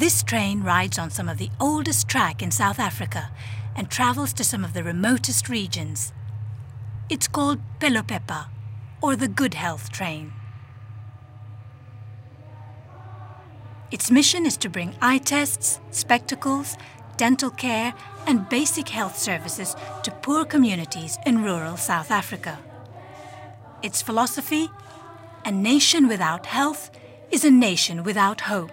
This train rides on some of the oldest track in South Africa and travels to some of the remotest regions. It's called Phelophepa, or the Good Health Train. Its mission is to bring eye tests, spectacles, dental care and basic health services to poor communities in rural South Africa. Its philosophy, a nation without health is a nation without hope.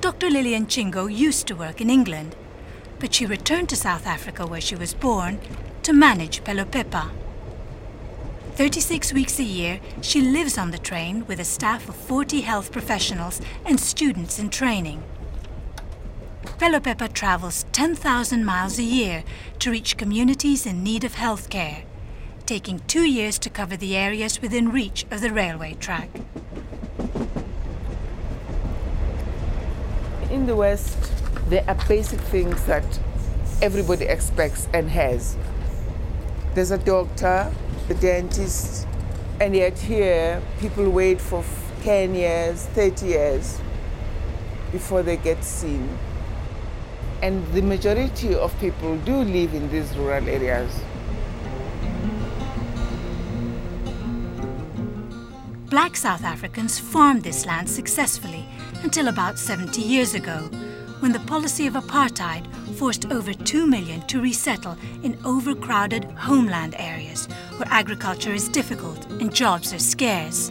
Dr. Lilian Chingo used to work in England, but she returned to South Africa, where she was born, to manage Phelophepa. 36 weeks a year, she lives on the train with a staff of 40 health professionals and students in training. Phelophepa travels 10,000 miles a year to reach communities in need of health care, taking 2 years to cover the areas within reach of the railway track. In the West, there are basic things that everybody expects and has. There's a doctor, a dentist, and yet here people wait for 10 years, 30 years before they get seen. And the majority of people do live in these rural areas. Black South Africans farmed this land successfully until about 70 years ago, when the policy of apartheid forced over 2 million to resettle in overcrowded homeland areas where agriculture is difficult and jobs are scarce.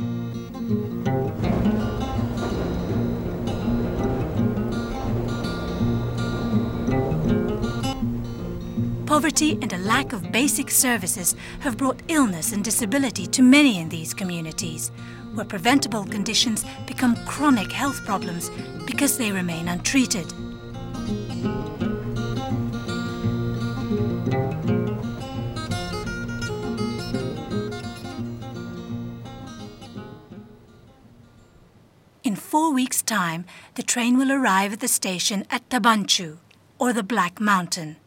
Poverty and a lack of basic services have brought illness and disability to many in these communities, where preventable conditions become chronic health problems because they remain untreated. In 4 weeks' time, the train will arrive at the station at Thaba Nchu, or the Black Mountain.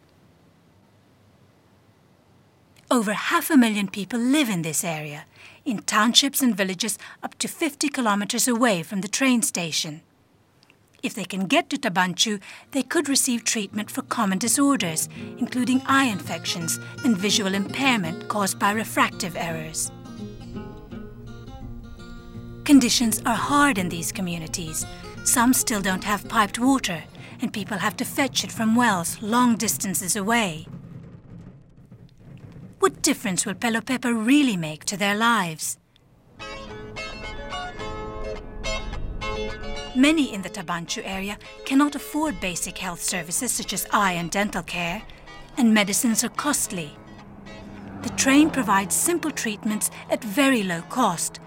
Over 500,000 people live in this area, in townships and villages up to 50 kilometers away from the train station. If they can get to Thaba Nchu, they could receive treatment for common disorders, including eye infections and visual impairment caused by refractive errors. Conditions are hard in these communities. Some still don't have piped water, and people have to fetch it from wells long distances away. What difference will Phelophepa really make to their lives? Many in the Thaba Nchu area cannot afford basic health services such as eye and dental care, and medicines are costly. The train provides simple treatments at very low cost,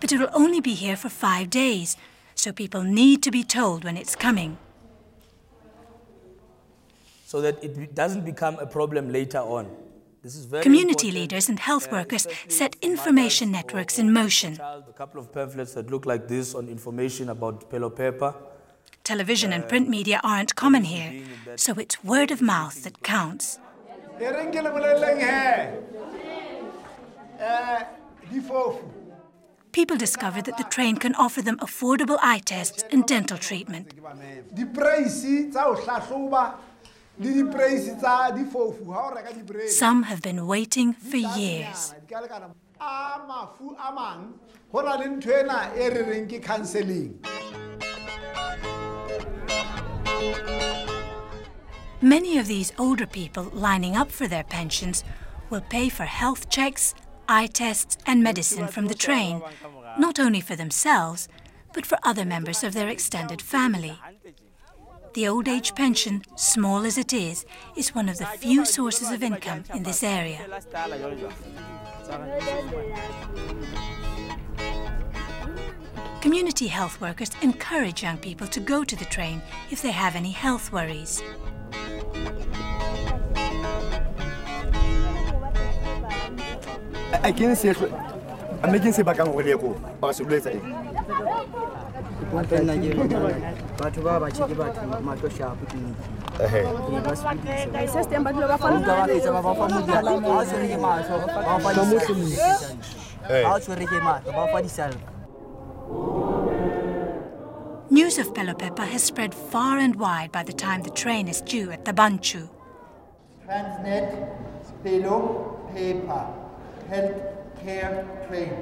but it will only be here for 5 days, so people need to be told when it's coming. So that it doesn't become a problem later on. Community leaders and health workers set information networks in motion. A couple of pamphlets that look like this on information about Phelophepa. Television and print media aren't common here, so it's word of mouth that counts. People discover that the train can offer them affordable eye tests and dental treatment. Some have been waiting for years. Many of these older people lining up for their pensions will pay for health checks, eye tests and medicine from the train, not only for themselves, but for other members of their extended family. The old age pension, small as it is one of the few sources of income in this area. Community health workers encourage young people to go to the train if they have any health worries. I can say, I'm making News of Phelophepa has spread far and wide by the time the train is due at Thaba Nchu. Transnet Phelophepa healthcare train.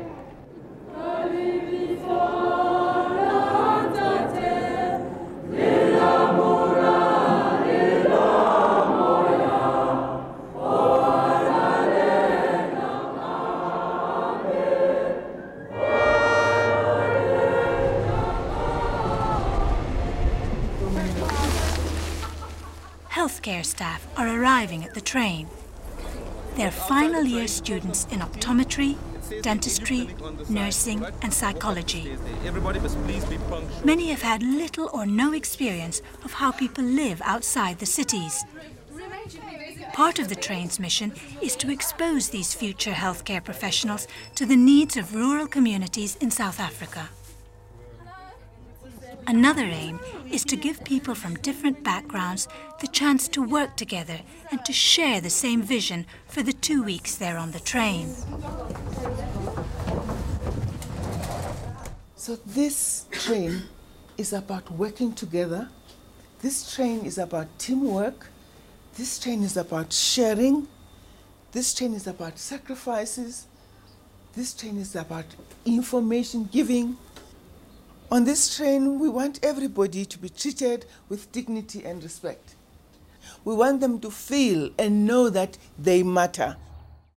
Healthcare staff are arriving at the train. They're final year students in optometry, dentistry, nursing and psychology. Many have had little or no experience of how people live outside the cities. Part of the train's mission is to expose these future healthcare professionals to the needs of rural communities in South Africa. Another aim is to give people from different backgrounds the chance to work together and to share the same vision for the 2 weeks they're on the train. So this train is about working together. This train is about teamwork. This train is about sharing. This train is about sacrifices. This train is about information giving. On this train, we want everybody to be treated with dignity and respect. We want them to feel and know that they matter.